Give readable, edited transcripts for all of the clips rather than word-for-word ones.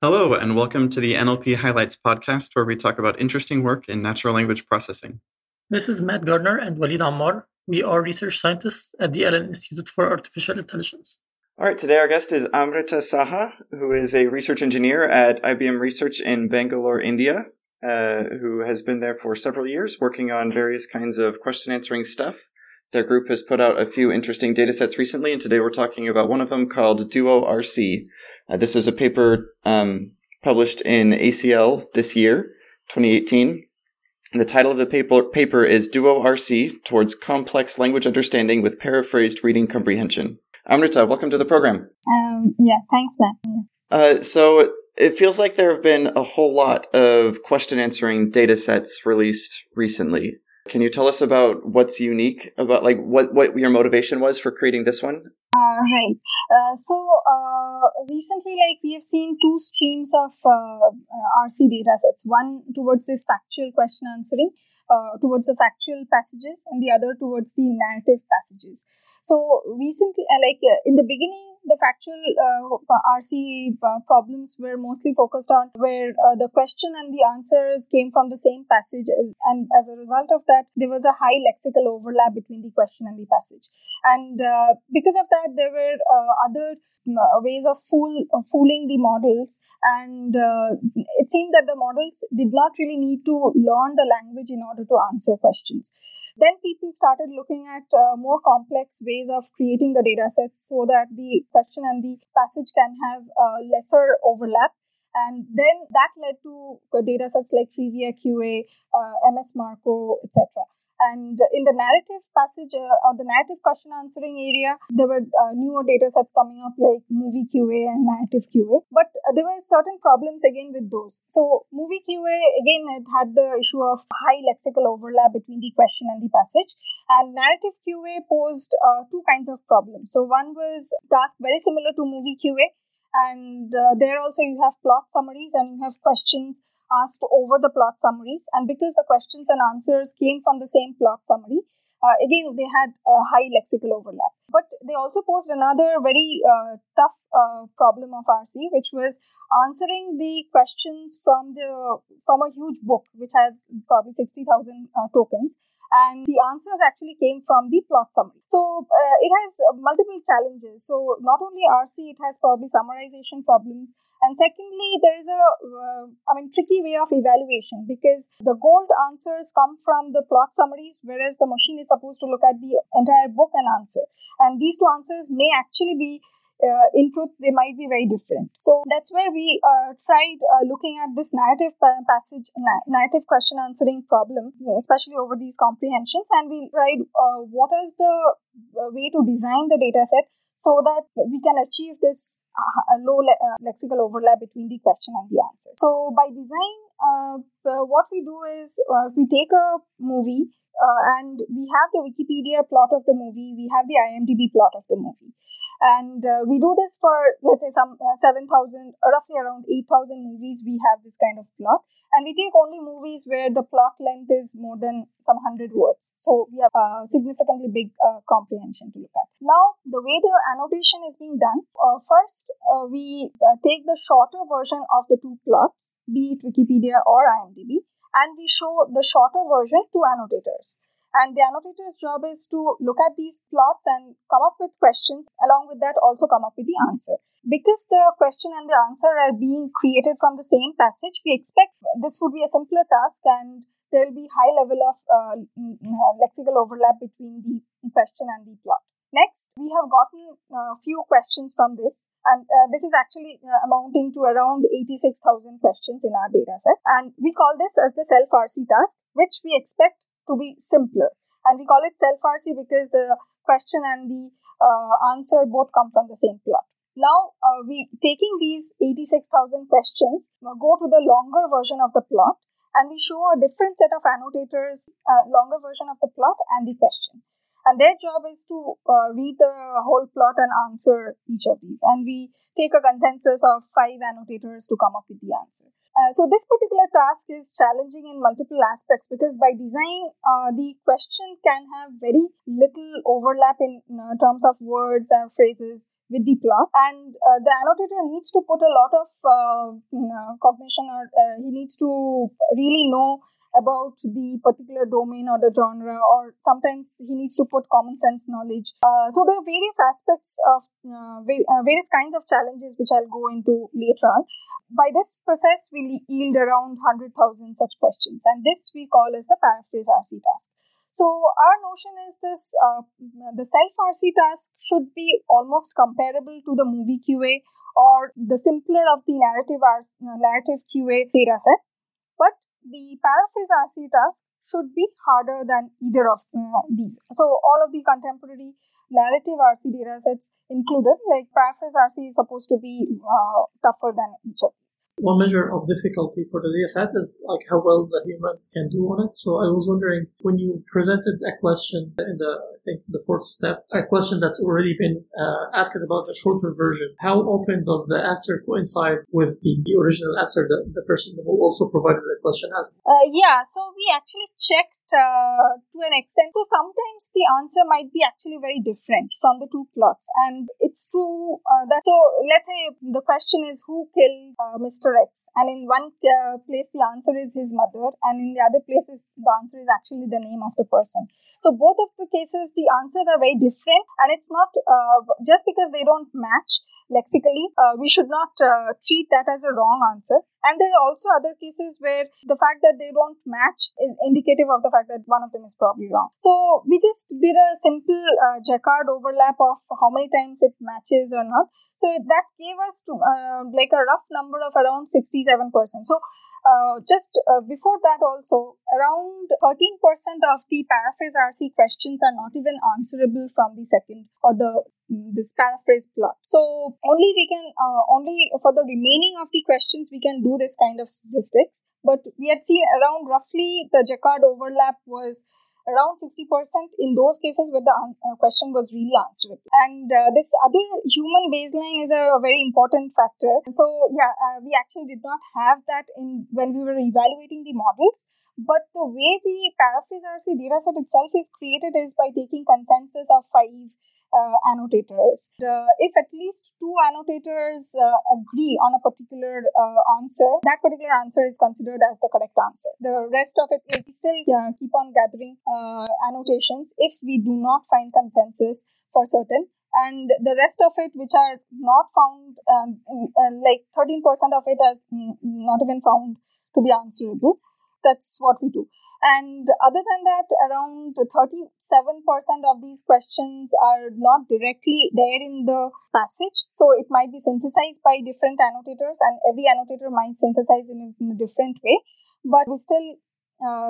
Hello, and welcome to the NLP Highlights podcast, where we talk about interesting work in natural language processing. This is Matt Gardner and Waleed Ammar. We are research scientists at the Allen Institute for Artificial Intelligence. All right, today our guest is Amrita Saha, who is a research engineer at IBM Research in Bangalore, India, who has been there for several years working on various kinds of question answering stuff. Their group has put out a few interesting data sets recently, and today we're talking about one of them called DuoRC. This is a paper published in ACL this year, 2018. The title of the paper is DuoRC Towards Complex Language Understanding with Paraphrased Reading Comprehension. Amrita, welcome to the program. Thanks, Matt. So it feels like there have been a whole lot of question answering data sets released recently. Can you tell us about what's unique about, like, what your motivation was for creating this one? Recently, we have seen two streams of RC data sets. One towards this factual question answering, towards the factual passages, and the other towards the narrative passages. So recently, in the beginning, the factual RC problems were mostly focused on where the question and the answers came from the same passage, and as a result of that, there was a high lexical overlap between the question and the passage. And because of that, there were other ways of fooling the models, and it seemed that the models did not really need to learn the language in order to answer questions. Then people started looking at more complex ways of creating the data sets so that the question and the passage can have lesser overlap. And then that led to data sets like TriviaQA, MS Marco, etc. And in the narrative passage or the narrative question answering area, there were newer data sets coming up like movie QA and narrative QA. But there were certain problems again with those. So movie QA, again, it had the issue of high lexical overlap between the question and the passage. And narrative QA posed two kinds of problems. So one was task very similar to movie QA. And there also you have plot summaries and you have questions asked over the plot summaries, and because the questions and answers came from the same plot summary, again, they had a high lexical overlap. But they also posed another very tough problem of RC, which was answering the questions from a huge book, which has probably 60,000 tokens, and the answers actually came from the plot summary. So it has multiple challenges. So not only RC, it has probably summarization problems. And secondly, there is a tricky way of evaluation, because the gold answers come from the plot summaries, whereas the machine is supposed to look at the entire book and answer. And these two answers may actually be, in truth, they might be very different. So that's where we tried looking at this narrative passage, narrative question answering problem, especially over these comprehensions. And we tried what is the way to design the data set so that we can achieve this low lexical overlap between the question and the answer. So by design, what we do is we take a movie and we have the Wikipedia plot of the movie, we have the IMDb plot of the movie. And we do this for, let's say, some 7,000, roughly around 8,000 movies, we have this kind of plot. And we take only movies where the plot length is more than some 100 words. So we have a significantly big comprehension to look at. Now, the way the annotation is being done, first, we take the shorter version of the two plots, be it Wikipedia or IMDb, and we show the shorter version to annotators. And the annotator's job is to look at these plots and come up with questions. Along with that, also come up with the answer. Because the question and the answer are being created from the same passage, we expect this would be a simpler task and there will be high level of lexical overlap between the question and the plot. Next, we have gotten a few questions from this, and this is actually amounting to around 86,000 questions in our data set. And we call this as the self-RC task, which we expect to be simpler. And we call it self-RC because the question and the answer both come from the same plot. Now, we taking these 86,000 questions, go to the longer version of the plot, and we show a different set of annotators, longer version of the plot and the question. And their job is to read the whole plot and answer each of these. And we take a consensus of 5 annotators to come up with the answer. So this particular task is challenging in multiple aspects because by design, the question can have very little overlap in terms of words and phrases with the plot. And the annotator needs to put a lot of cognition, or he needs to really know about the particular domain or the genre, or sometimes he needs to put common sense knowledge. So there are various aspects of various kinds of challenges which I'll go into later on. By this process, we yield around 100,000 such questions, and this we call as the paraphrase RC task. So our notion is this, the self-RC task should be almost comparable to the movie QA or the simpler of the narrative QA data set. But the paraphrase RC task should be harder than either of these. So all of the contemporary narrative RC datasets included, like paraphrase RC is supposed to be tougher than each of these. One measure of difficulty for the dataset is like how well the humans can do on it. So I was wondering, when you presented a question in the fourth step, a question that's already been asked about the shorter version, how often does the answer coincide with the original answer that the person who also provided the question asked? So we actually checked to an extent. So sometimes the answer might be actually very different from the two plots. And it's true that, so let's say the question is who killed Mr. X? And in one place the answer is his mother, and in the other place the answer is actually the name of the person. So both of the cases, the answers are very different, and it's not just because they don't match lexically, we should not treat that as a wrong answer. And there are also other cases where the fact that they don't match is indicative of the fact that one of them is probably wrong. So we just did a simple Jacquard overlap of how many times it matches or not. So that gave us like a rough number of around 67%. So just before that also, around 13% of the paraphrase RC questions are not even answerable from the second or this paraphrase plot. So only we can, only for the remaining of the questions, we can do this kind of statistics. But we had seen around roughly the Jacquard overlap was around 60% in those cases where the question was really answerable. And this other human baseline is a very important factor. So we actually did not have that when we were evaluating the models. But the way the paraphrase RC dataset itself is created is by taking consensus of 5 annotators. If at least 2 annotators agree on a particular answer, that particular answer is considered as the correct answer. The rest of it, we still keep on gathering annotations if we do not find consensus for certain. And the rest of it, which are not found, like 13% of it is not even found to be answerable. That's what we do. And other than that, around 37% of these questions are not directly there in the passage. So it might be synthesized by different annotators, and every annotator might synthesize in a different way. But we still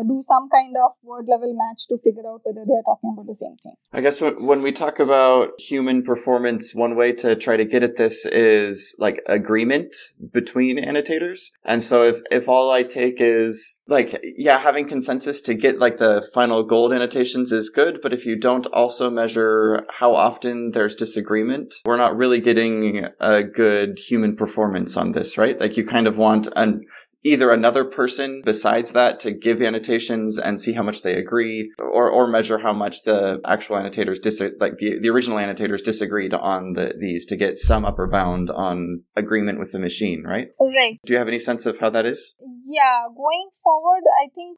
do some kind of word level match to figure out whether they are talking about the same thing. I guess when we talk about human performance, one way to try to get at this is like agreement between annotators. And so if all I take is like, having consensus to get like the final gold annotations is good. But if you don't also measure how often there's disagreement, we're not really getting a good human performance on this, right? Like you kind of want either another person besides that to give annotations and see how much they agree, or measure how much the actual annotators the original annotators disagreed on these to get some upper bound on agreement with the machine, right? Right. Do you have any sense of how that is? Yeah, going forward, I think,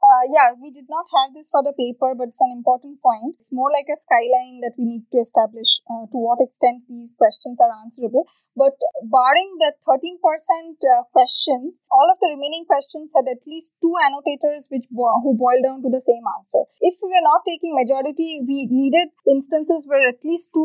we did not have this for the paper, but it's an important point. It's more like a skyline that we need to establish to what extent these questions are answerable. But barring the 13% questions, all of the remaining questions had at least 2 annotators which who boiled down to the same answer. If we were not taking majority, we needed instances where at least 2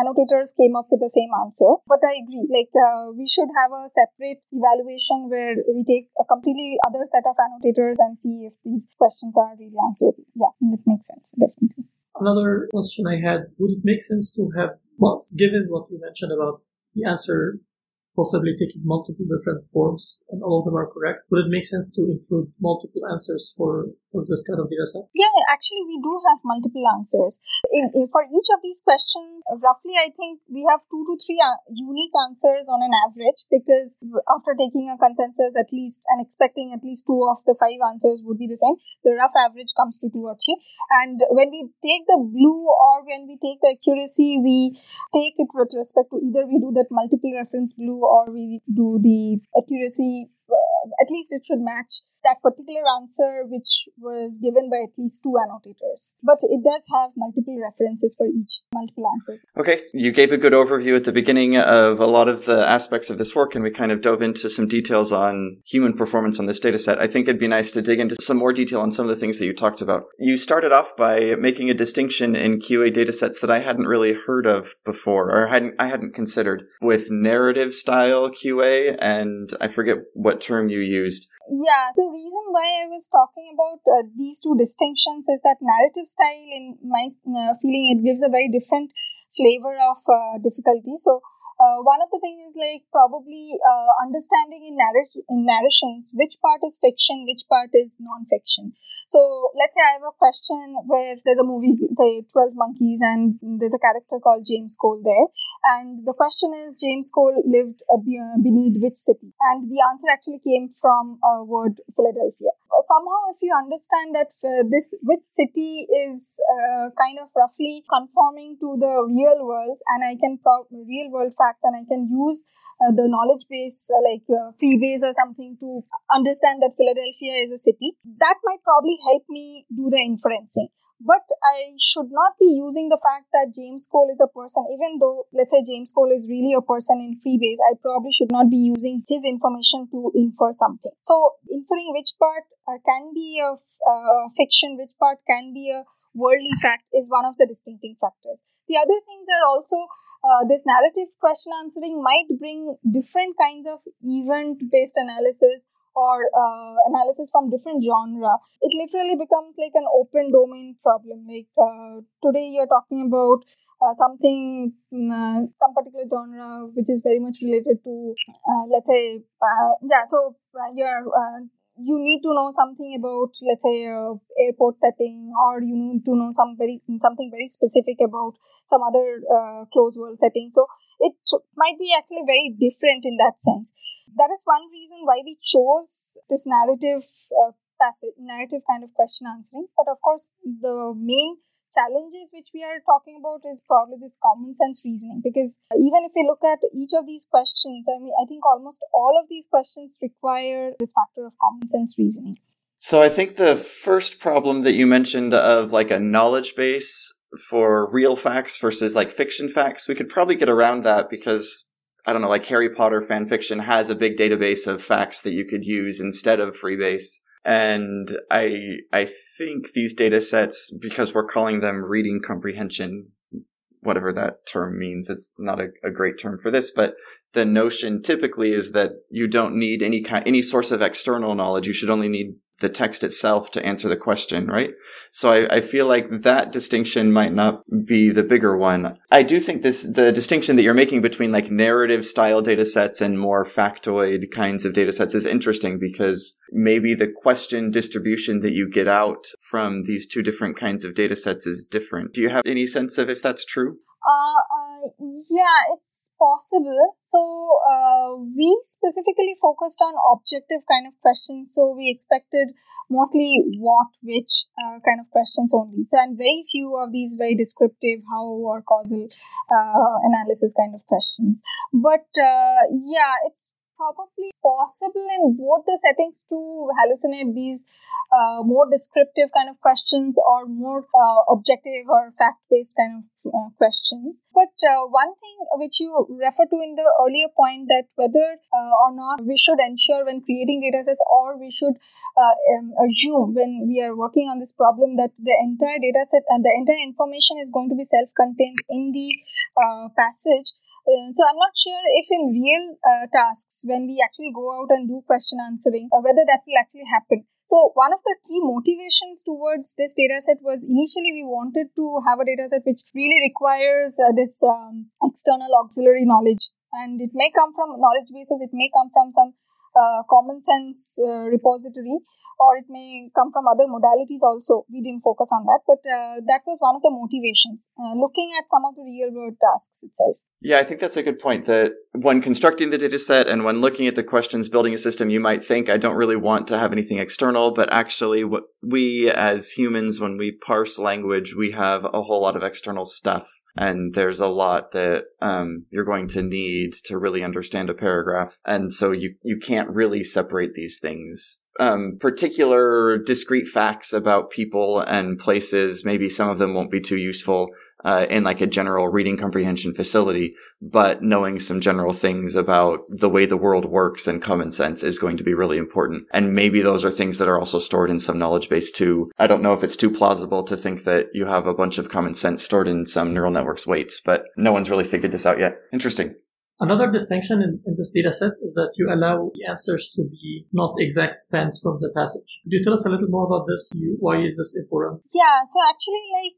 annotators came up with the same answer. But I agree, like we should have a separate evaluation where we take a completely other set of annotators and see if these questions are really answerable. Yeah, it makes sense, definitely. Another question I had, would it make sense to have, given what you mentioned about the answer possibly taking multiple different forms and all of them are correct? Would it make sense to include multiple answers for this kind of data set? Yeah, actually we do have multiple answers. For each of these questions, roughly I think we have 2 to 3 unique answers on an average, because after taking a consensus at least and expecting at least 2 of the 5 answers would be the same, the rough average comes to 2 or 3. And when we take the blue or when we take the accuracy, we take it with respect to either we do that multiple reference blue or we do the accuracy, at least it should match that particular answer which was given by at least 2 annotators. But it does have multiple references for each multiple answers. Okay, you gave a good overview at the beginning of a lot of the aspects of this work, and we kind of dove into some details on human performance on this data set. I think it'd be nice to dig into some more detail on some of the things that you talked about. You started off by making a distinction in QA data sets that I hadn't really heard of before, or I hadn't considered, with narrative style QA, and I forget what term you used. Yeah, the reason why I was talking about these 2 distinctions is that narrative style, in my feeling, it gives a very different flavor of difficulty. So one of the things is like probably understanding in narrations which part is fiction, which part is non-fiction. So let's say I have a question where there's a movie, say 12 Monkeys, and there's a character called James Cole there. And the question is, James Cole lived beneath which city? And the answer actually came from a word Philadelphia. Somehow, if you understand that this which city is kind of roughly conforming to the real world, and I can real world facts, and I can use the knowledge base like Freebase or something to understand that Philadelphia is a city, that might probably help me do the inferencing. But I should not be using the fact that James Cole is a person, even though, let's say, James Cole is really a person in Freebase, I probably should not be using his information to infer something. So, inferring which part can be a fiction, which part can be a worldly fact is one of the distincting factors. The other things are also this narrative question answering might bring different kinds of event-based analysis or analysis from different genre. It literally becomes like an open domain problem. Like today you're talking about something, some particular genre which is very much related to, let's say, you need to know something about, let's say, airport setting, or you need to know something very specific about some other closed world setting. So it might be actually very different in that sense. That is one reason why we chose this narrative kind of question answering. But of course, the main challenges which we are talking about is probably this common sense reasoning, because even if we look at each of these questions, I mean, I think almost all of these questions require this factor of common sense reasoning. So I think the first problem that you mentioned of like a knowledge base for real facts versus like fiction facts, we could probably get around that because, I don't know, like Harry Potter fan fiction has a big database of facts that you could use instead of Freebase. And I think these data sets, because we're calling them reading comprehension, whatever that term means, it's not a great term for this, but the notion typically is that you don't need any source of external knowledge. You should only need the text itself to answer the question, right? So I feel like that distinction might not be the bigger one. I do think the distinction that you're making between like narrative style data sets and more factoid kinds of data sets is interesting, because maybe the question distribution that you get out from these 2 different kinds of data sets is different. Do you have any sense of if that's true? Yeah, it's possible. So we specifically focused on objective kind of questions. So we expected mostly what, which kind of questions only. So and very few of these very descriptive how or causal analysis kind of questions. But yeah, it's probably possible in both the settings to hallucinate these more descriptive kind of questions or more objective or fact-based kind of questions. But one thing which you referred to in the earlier point, that whether or not we should ensure when creating data sets, or we should assume when we are working on this problem that the entire data set and the entire information is going to be self-contained in the passage. So I'm not sure if in real tasks, when we actually go out and do question answering, whether that will actually happen. So one of the key motivations towards this data set was initially we wanted to have a data set which really requires this external auxiliary knowledge And it may come from knowledge bases, it may come from some common sense repository, or it may come from other modalities also. We didn't focus on that, but that was one of the motivations, looking at some of the real world tasks itself. Yeah, I think that's a good point, that when constructing the data set and when looking at the questions, building a system, you might think, I don't really want to have anything external, but actually what we as humans, when we parse language, we have a whole lot of external stuff. And there's a lot that you're going to need to really understand a paragraph. And so you can't really separate these things. Particular discrete facts about people and places, maybe some of them won't be too useful in like a general reading comprehension facility, but knowing some general things about the way the world works and common sense is going to be really important. And maybe those are things that are also stored in some knowledge base too. I don't know if it's too plausible to think that you have a bunch of common sense stored in some neural networks weights, but no one's really figured this out yet. Interesting. Another distinction in this data set is that you allow the answers to be not exact spans from the passage. Could you tell us a little more about this? Why is this important? Yeah, so actually,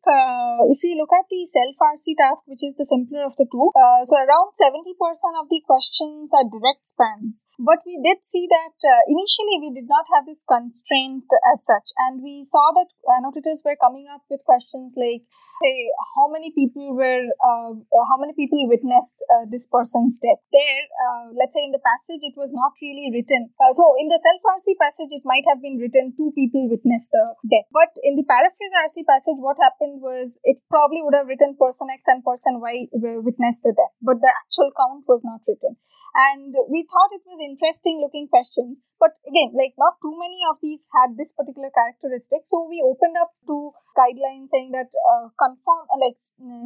if we look at the self-RC task, which is the simpler of the two, so around 70% of the questions are direct spans. But we did see that initially we did not have this constraint as such. And we saw that annotators were coming up with questions like, say, how many people witnessed this person's death. There, let's say in the passage, it was not really written. So in the self-RC passage, it might have been written two people witnessed the death. But in the paraphrase RC passage, what happened was it probably would have written person X and person Y witnessed the death. But the actual count was not written. And we thought it was interesting looking questions. But again, not too many of these had this particular characteristic. So we opened up to guidelines saying that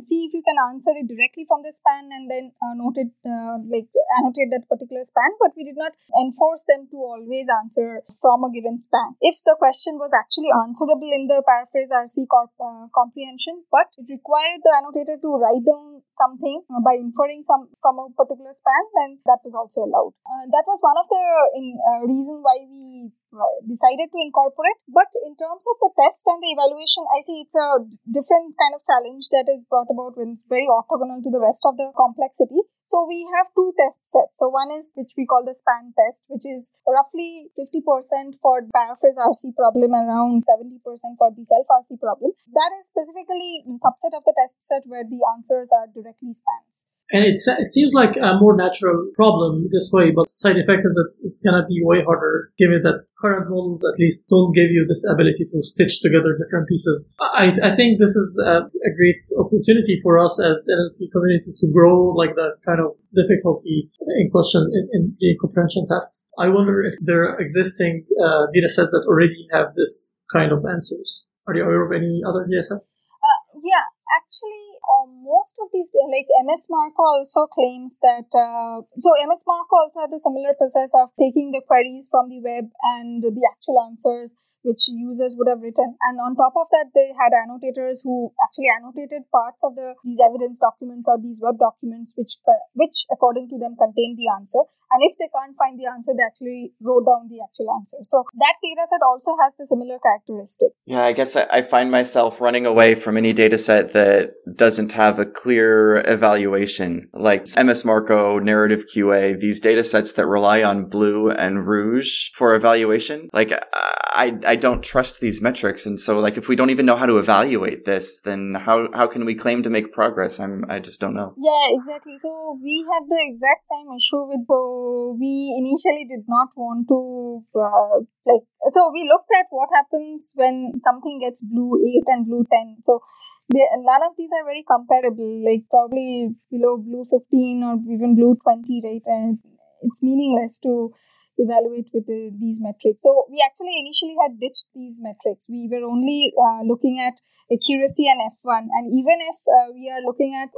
see if you can answer it directly from the span and then annotate that particular span. But we did not enforce them to always answer from a given span. If the question was actually answerable in the paraphrase RC comprehension, but it required the annotator to write down something by inferring some from a particular span, then that was also allowed. That was one of the reasons why we decided to incorporate. But in terms of the test and the evaluation, I see it's a different kind of challenge that is brought about when it's very orthogonal to the rest of the complexity. So we have two test sets. So one is which we call the span test, which is roughly 50% for paraphrase RC problem, around 70% for the self-RC problem. That is specifically a subset of the test set where the answers are directly spans. And it seems like a more natural problem this way, but side effect is that it's going to be way harder, given that current models at least don't give you this ability to stitch together different pieces. I think this is a great opportunity for us as NLP community to grow that kind of difficulty in question in the comprehension tasks. I wonder if there are existing data sets that already have this kind of answers. Are you aware of any other data sets? Yeah, actually, most of these, MS Marco also claims that, MS Marco also had a similar process of taking the queries from the web and the actual answers which users would have written. And on top of that, they had annotators who actually annotated parts of these evidence documents or these web documents which according to them contained the answer. And if they can't find the answer, they actually wrote down the actual answer. So that data set also has a similar characteristic. Yeah, I guess I find myself running away from any data set that doesn't have a clear evaluation. Like MS Marco, narrative QA, these data sets that rely on Blue and Rouge for evaluation. I don't trust these metrics. And so if we don't even know how to evaluate this, then how can we claim to make progress? I just don't know. Yeah, exactly. So we had the exact same issue with both. So we initially did not want to, so we looked at what happens when something gets blue 8 and blue 10. So none of these are very comparable, probably below blue 15 or even blue 20, right? And it's meaningless to evaluate with these metrics. So we actually initially had ditched these metrics. We were only looking at accuracy and F1, and even if we are looking at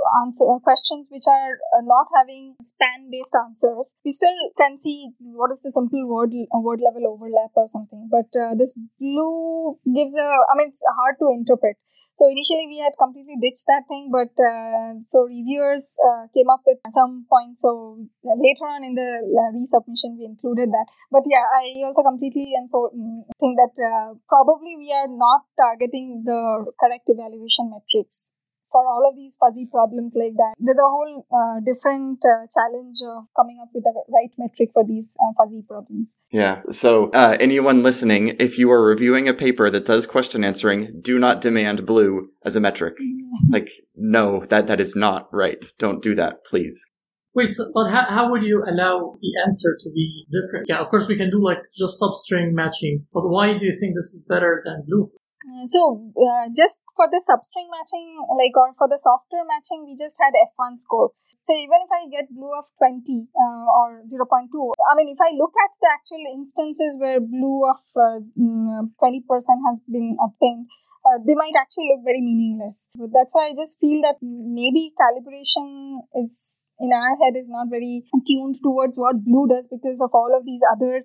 questions which are not having span-based answers, we still can see what is the simple word level overlap or something. But this blue gives it's hard to interpret. So initially we had completely ditched that thing, but so reviewers came up with some points. So later on in the resubmission we included that. But yeah, I also completely think that probably we are not targeting the correct evaluation metrics for all of these fuzzy problems like that. There's a whole different challenge of coming up with the right metric for these fuzzy problems. Yeah. So anyone listening, if you are reviewing a paper that does question answering, do not demand blue as a metric. Like, no, that is not right. Don't do that, please. Wait, but how would you allow the answer to be different? Yeah, of course we can do like just substring matching, but why do you think this is better than blue? So just for the substring matching, like, or for the software matching, we just had F1 score. So even if I get blue of 20 or 0.2, I mean, if I look at the actual instances where blue of 20% has been obtained, they might actually look very meaningless. But that's why I just feel that maybe calibration is in our head is not very tuned towards what blue does because of all of these other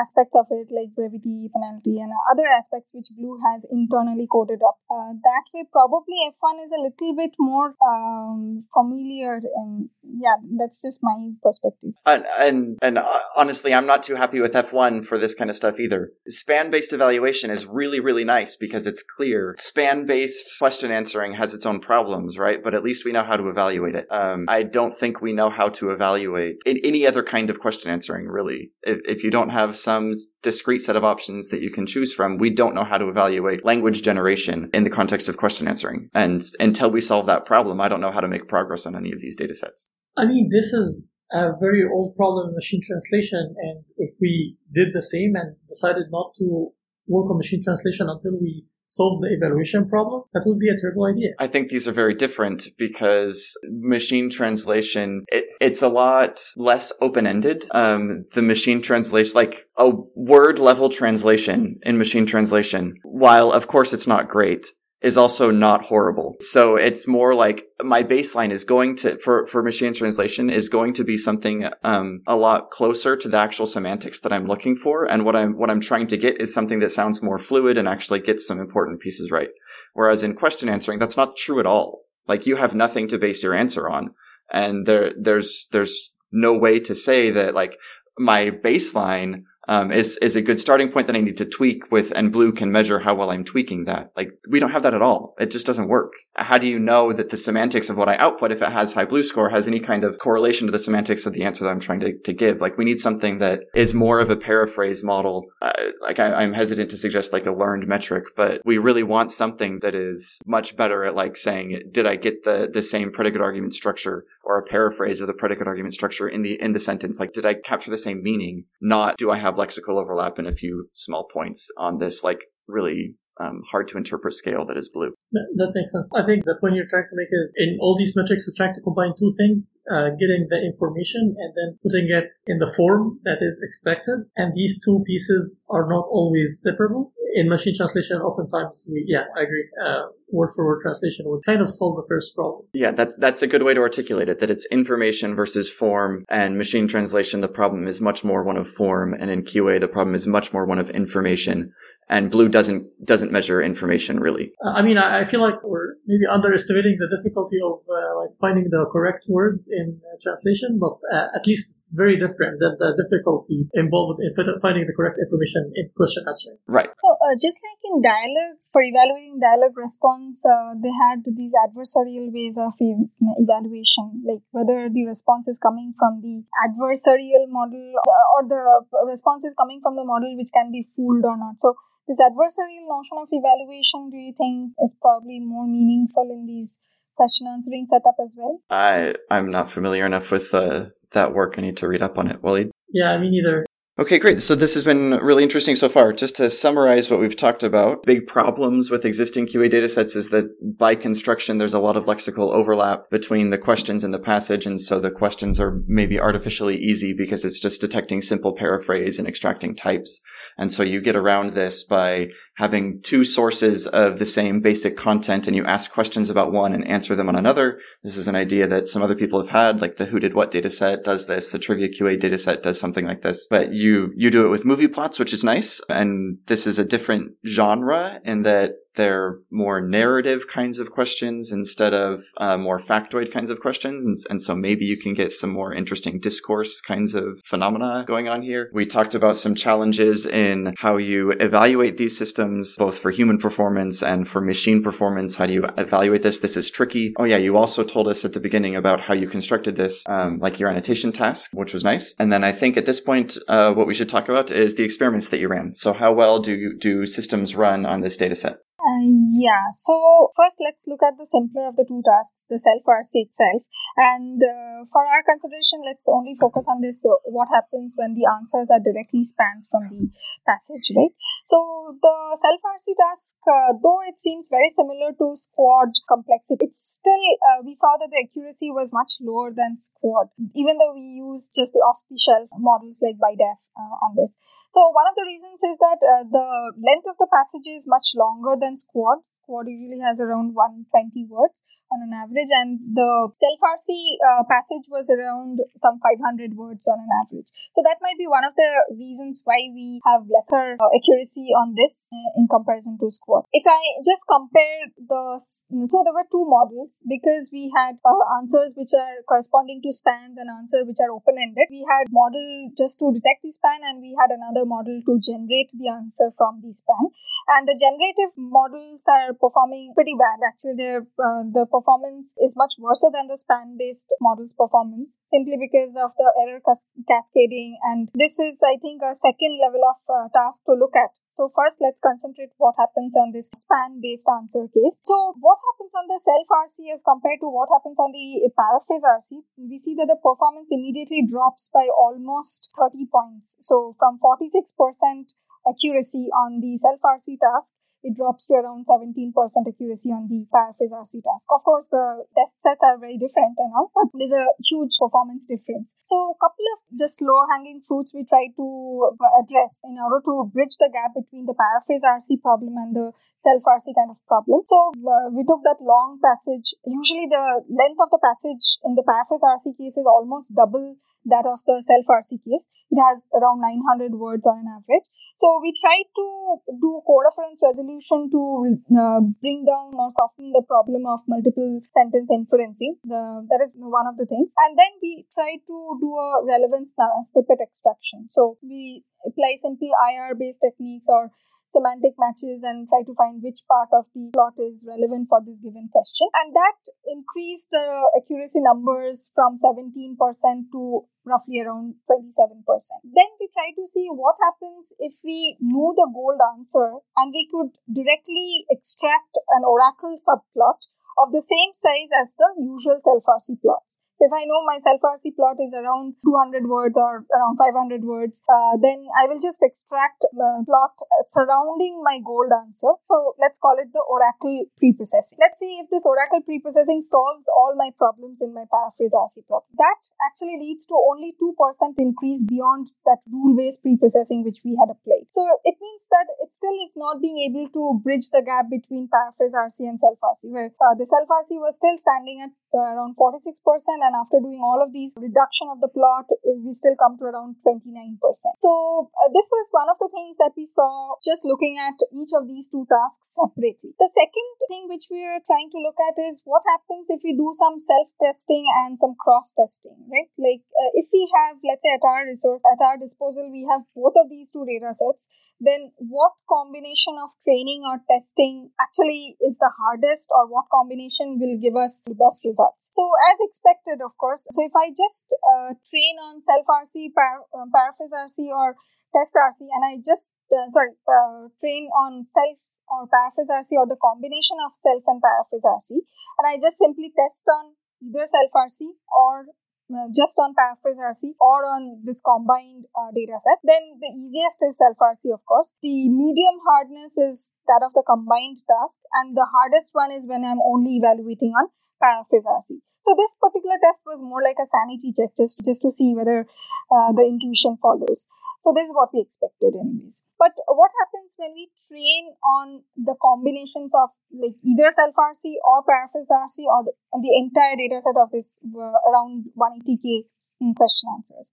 aspects of it, like brevity, penalty, and other aspects which blue has internally coded up. That way, probably F1 is a little bit more familiar, and yeah, that's just my perspective. And honestly, I'm not too happy with F1 for this kind of stuff either. Span-based evaluation is really, really nice because it's clear. Span-based question answering has its own problems, right? But at least we know how to evaluate it. I don't think we know how to evaluate in any other kind of question answering, really. If you don't have some discrete set of options that you can choose from, we don't know how to evaluate language generation in the context of question answering. And until we solve that problem, I don't know how to make progress on any of these data sets. I mean, this is a very old problem in machine translation. And if we did the same and decided not to work on machine translation until we solve the evaluation problem, that would be a terrible idea. I think these are very different because machine translation, it's a lot less open-ended. The machine translation, like a word-level translation in machine translation, while of course it's not great, is also not horrible. So it's more like my baseline is going to, for machine translation, is going to be something a lot closer to the actual semantics that I'm looking for. And what I'm trying to get is something that sounds more fluid and actually gets some important pieces right. Whereas in question answering, that's not true at all. Like, you have nothing to base your answer on. And there's no way to say that, like, my baseline is a good starting point that I need to tweak with, and blue can measure how well I'm tweaking that. Like, we don't have that at all. It just doesn't work. How do you know that the semantics of what I output, if it has high blue score, has any kind of correlation to the semantics of the answer that I'm trying to give? Like, we need something that is more of a paraphrase model. I'm hesitant to suggest like a learned metric, but we really want something that is much better at, like, saying, did I get the same predicate argument structure, or a paraphrase of the predicate argument structure in the sentence? Like, did I capture the same meaning? Not, do I have lexical overlap in a few small points on this, like, really hard to interpret scale that is blue. That makes sense. I think that when you're trying to make is in all these metrics, you're trying to combine two things, getting the information and then putting it in the form that is expected. And these two pieces are not always separable. In machine translation, oftentimes I agree. Word for word translation would kind of solve the first problem. Yeah, that's a good way to articulate it, that it's information versus form. And machine translation, the problem is much more one of form. And in QA, the problem is much more one of information. And blue doesn't measure information, really. I mean, I feel like we're maybe underestimating the difficulty of finding the correct words in translation, but at least it's very different than the difficulty involved in finding the correct information in question answering. Right. So just like in dialogues, for evaluating dialogue response, they had these adversarial ways of evaluation, like whether the response is coming from the adversarial model or the response is coming from the model which can be fooled or not. So this adversarial notion of evaluation, do you think, is probably more meaningful in these question answering setup as well? I'm not familiar enough with that work. I need to read up on it. Waleed? Yeah, me neither. Okay, great. So this has been really interesting so far. Just to summarize what we've talked about, big problems with existing QA datasets is that by construction, there's a lot of lexical overlap between the questions and the passage. And so the questions are maybe artificially easy because it's just detecting simple paraphrase and extracting types. And so you get around this by having two sources of the same basic content, and you ask questions about one and answer them on another. This is an idea that some other people have had, like the Who Did What dataset does this, the TriviaQA dataset does something like this. But you do it with movie plots, which is nice. And this is a different genre in that they're more narrative kinds of questions instead of more factoid kinds of questions. And so maybe you can get some more interesting discourse kinds of phenomena going on here. We talked about some challenges in how you evaluate these systems, both for human performance and for machine performance. How do you evaluate this? This is tricky. Oh yeah, you also told us at the beginning about how you constructed this, like your annotation task, which was nice. And then I think at this point, what we should talk about is the experiments that you ran. So how well do systems run on this data set? Yeah, so first let's look at the simpler of the two tasks, the self-RC itself. And for our consideration, let's only focus on this, what happens when the answers are directly spans from the passage, right? So the self-RC task, though it seems very similar to SQuAD complexity, it's still, we saw that the accuracy was much lower than SQuAD, even though we used just the off-the-shelf models like BiDAF on this. So one of the reasons is that the length of the passage is much longer than SQuAD. SQuAD usually has around 120 words on an average, and the self-RC passage was around some 500 words on an average. So that might be one of the reasons why we have lesser accuracy on this in comparison to SQuAD. If I just compare so there were two models, because we had answers which are corresponding to spans and answers which are open-ended. We had model just to detect the span, and we had another model to generate the answer from the span. And the generative models are performing pretty bad. Actually, the performance is much worse than the span-based model's performance, simply because of the error cascading. And this is, I think, a second level of task to look at. So first, let's concentrate what happens on this span-based answer case. So what happens on the self-RC as compared to what happens on the paraphrase RC? We see that the performance immediately drops by almost 30 points. So from 46% accuracy on the self-RC task, it drops to around 17% accuracy on the paraphrase RC task. Of course, the test sets are very different and all, but there's a huge performance difference. So a couple of just low-hanging fruits we try to address in order to bridge the gap between the paraphrase RC problem and the self-RC kind of problem. So we took that long passage. Usually the length of the passage in the paraphrase RC case is almost double that of the self-RC case. It has around 900 words on an average. So we tried to do coreference resolution to bring down or soften the problem of multiple sentence inferencing. That is one of the things. And then we tried to do a relevance snippet extraction. So we apply simple IR-based techniques or semantic matches and try to find which part of the plot is relevant for this given question. And that increased the accuracy numbers from 17% to roughly around 27%. Then we try to see what happens if we knew the gold answer and we could directly extract an oracle subplot of the same size as the usual self-RC plots. So if I know my self-RC plot is around 200 words or around 500 words, then I will just extract the plot surrounding my gold answer. So let's call it the oracle preprocessing. Let's see if this oracle preprocessing solves all my problems in my paraphrase RC problem. That actually leads to only 2% increase beyond that rule-based preprocessing which we had applied. So it means that it still is not being able to bridge the gap between paraphrase RC and self-RC, where the self-RC was still standing at around 46%. And after doing all of these reduction of the plot, we still come to around 29%. So this was one of the things that we saw just looking at each of these two tasks separately. The second thing which we are trying to look at is what happens if we do some self-testing and some cross-testing, right? Like if we have, let's say, at our disposal, we have both of these two data sets, then what combination of training or testing actually is the hardest, or what combination will give us the best results? So as expected, of course. So if I just train on self-RC, paraphrase RC or test RC, and I just train on self or paraphrase RC or the combination of self and paraphrase RC, and I just simply test on either self-RC or just on paraphrase RC or on this combined data set, then the easiest is self-RC, of course. The medium hardness is that of the combined task, and the hardest one is when I'm only evaluating on paraphrase RC. So this particular test was more like a sanity check, just to see whether the intuition follows. So this is what we expected anyways. But what happens when we train on the combinations of like either self-RC or paraphrase RC or the entire data set of this around 180K question answers.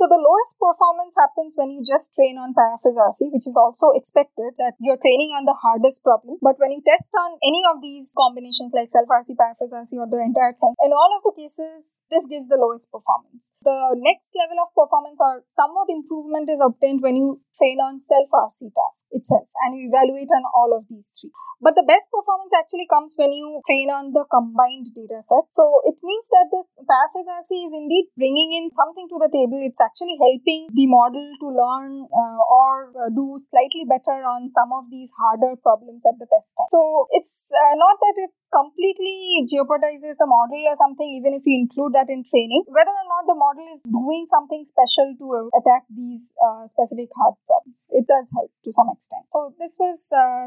So the lowest performance happens when you just train on paraphrase RC, which is also expected that you're training on the hardest problem. But when you test on any of these combinations like self-RC, paraphrase RC, or the entire thing, in all of the cases, this gives the lowest performance. The next level of performance or somewhat improvement is obtained when you train on self-RC task itself and you evaluate on all of these three. But the best performance actually comes when you train on the combined data set. So it means that this paraphrase RC is indeed bringing in something to the table. It's actually helping the model to learn or do slightly better on some of these harder problems at the test time. So it's not that it completely jeopardizes the model or something, even if you include that in training, whether or not the model is doing something special to attack these specific hard problems. It does help to some extent. So this was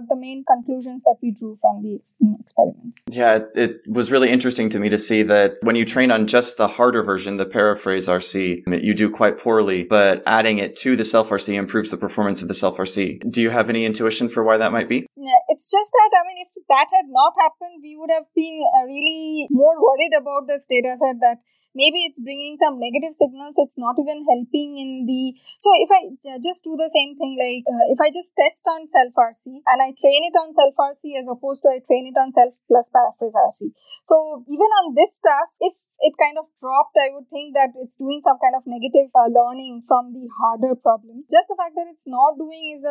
the main conclusions that we drew from the experiments. Yeah, it was really interesting to me to see that when you train on just the harder version, the paraphrase RC, you do quite poorly, but adding it to the self-RC improves the performance of the self-RC. Do you have any intuition for why that might be? Yeah, it's just that, if that had not happened, we would have been really more worried about this data set that maybe it's bringing some negative signals. It's not even helping in the... So if I just do the same thing, like if I just test on self-RC and I train it on self-RC as opposed to I train it on self plus paraphrase RC. So even on this task, if it kind of dropped, I would think that it's doing some kind of negative learning from the harder problems. Just the fact that it's not doing is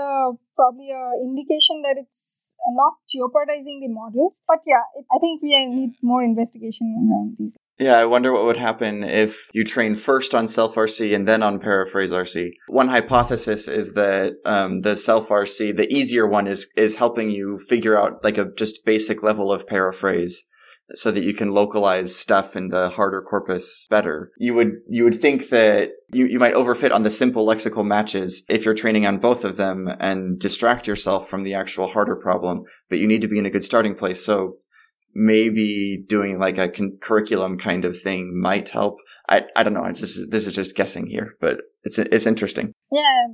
probably an indication that it's not jeopardizing the models. But yeah, I think we need more investigation around these. Yeah, I wonder what would happen if you train first on self-RC and then on paraphrase RC. One hypothesis is that the self-RC, the easier one, is helping you figure out like a just basic level of paraphrase so that you can localize stuff in the harder corpus better. You would think that you might overfit on the simple lexical matches if you're training on both of them and distract yourself from the actual harder problem, but you need to be in a good starting place. So maybe doing like a curriculum kind of thing might help. I don't know. This is just guessing here, but it's interesting. Yeah,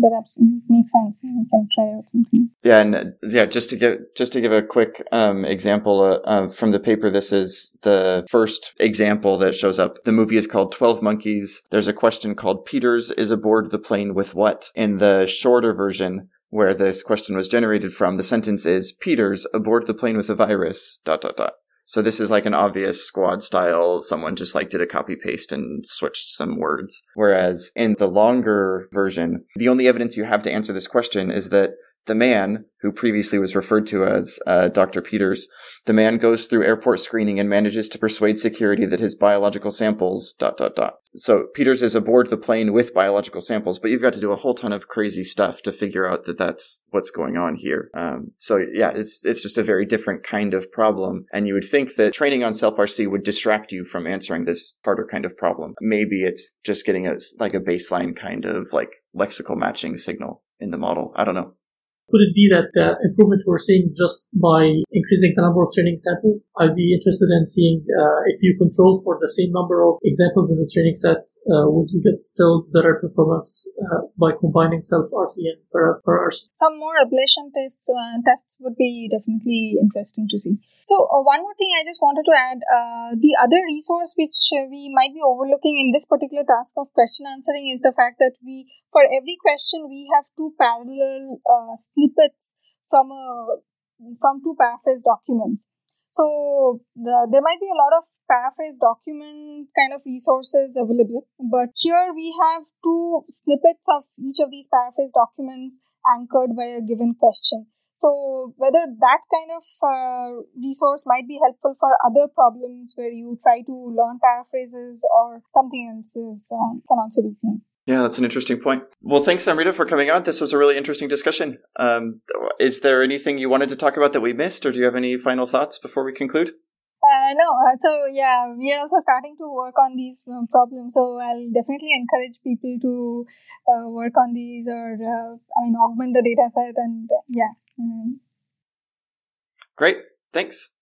that absolutely makes sense. You can try out something. Yeah, and just to give a quick example from the paper. This is the first example that shows up. The movie is called 12 Monkeys. There's a question called "Peters is aboard the plane with what?" In the shorter version, where this question was generated from, the sentence is, Peters, aboard the plane with a virus, ... So this is like an obvious SQuAD style. Someone just like did a copy paste and switched some words. Whereas in the longer version, the only evidence you have to answer this question is that the man, who previously was referred to as Dr. Peters, the man goes through airport screening and manages to persuade security that his biological samples, ... So Peters is aboard the plane with biological samples, but you've got to do a whole ton of crazy stuff to figure out that that's what's going on here. So yeah, it's just a very different kind of problem. And you would think that training on self-RC would distract you from answering this harder kind of problem. Maybe it's just getting a baseline kind of like lexical matching signal in the model. I don't know. Could it be that the improvement we're seeing just by increasing the number of training samples? I'd be interested in seeing if you control for the same number of examples in the training set, would you get still better performance by combining self-RC and per-RC? Some more ablation tests would be definitely interesting to see. So one more thing I just wanted to add, the other resource which we might be overlooking in this particular task of question answering is the fact that for every question, we have two parallel snippets from two paraphrase documents. So there might be a lot of paraphrase document kind of resources available, but here we have two snippets of each of these paraphrase documents anchored by a given question. So whether that kind of resource might be helpful for other problems where you try to learn paraphrases or something else can also be seen. Yeah, that's an interesting point. Well, thanks, Amrita, for coming on. This was a really interesting discussion. Is there anything you wanted to talk about that we missed, or do you have any final thoughts before we conclude? No. So, yeah, we are also starting to work on these problems. So I'll definitely encourage people to work on these or, augment the data set. And, yeah. Mm-hmm. Great. Thanks.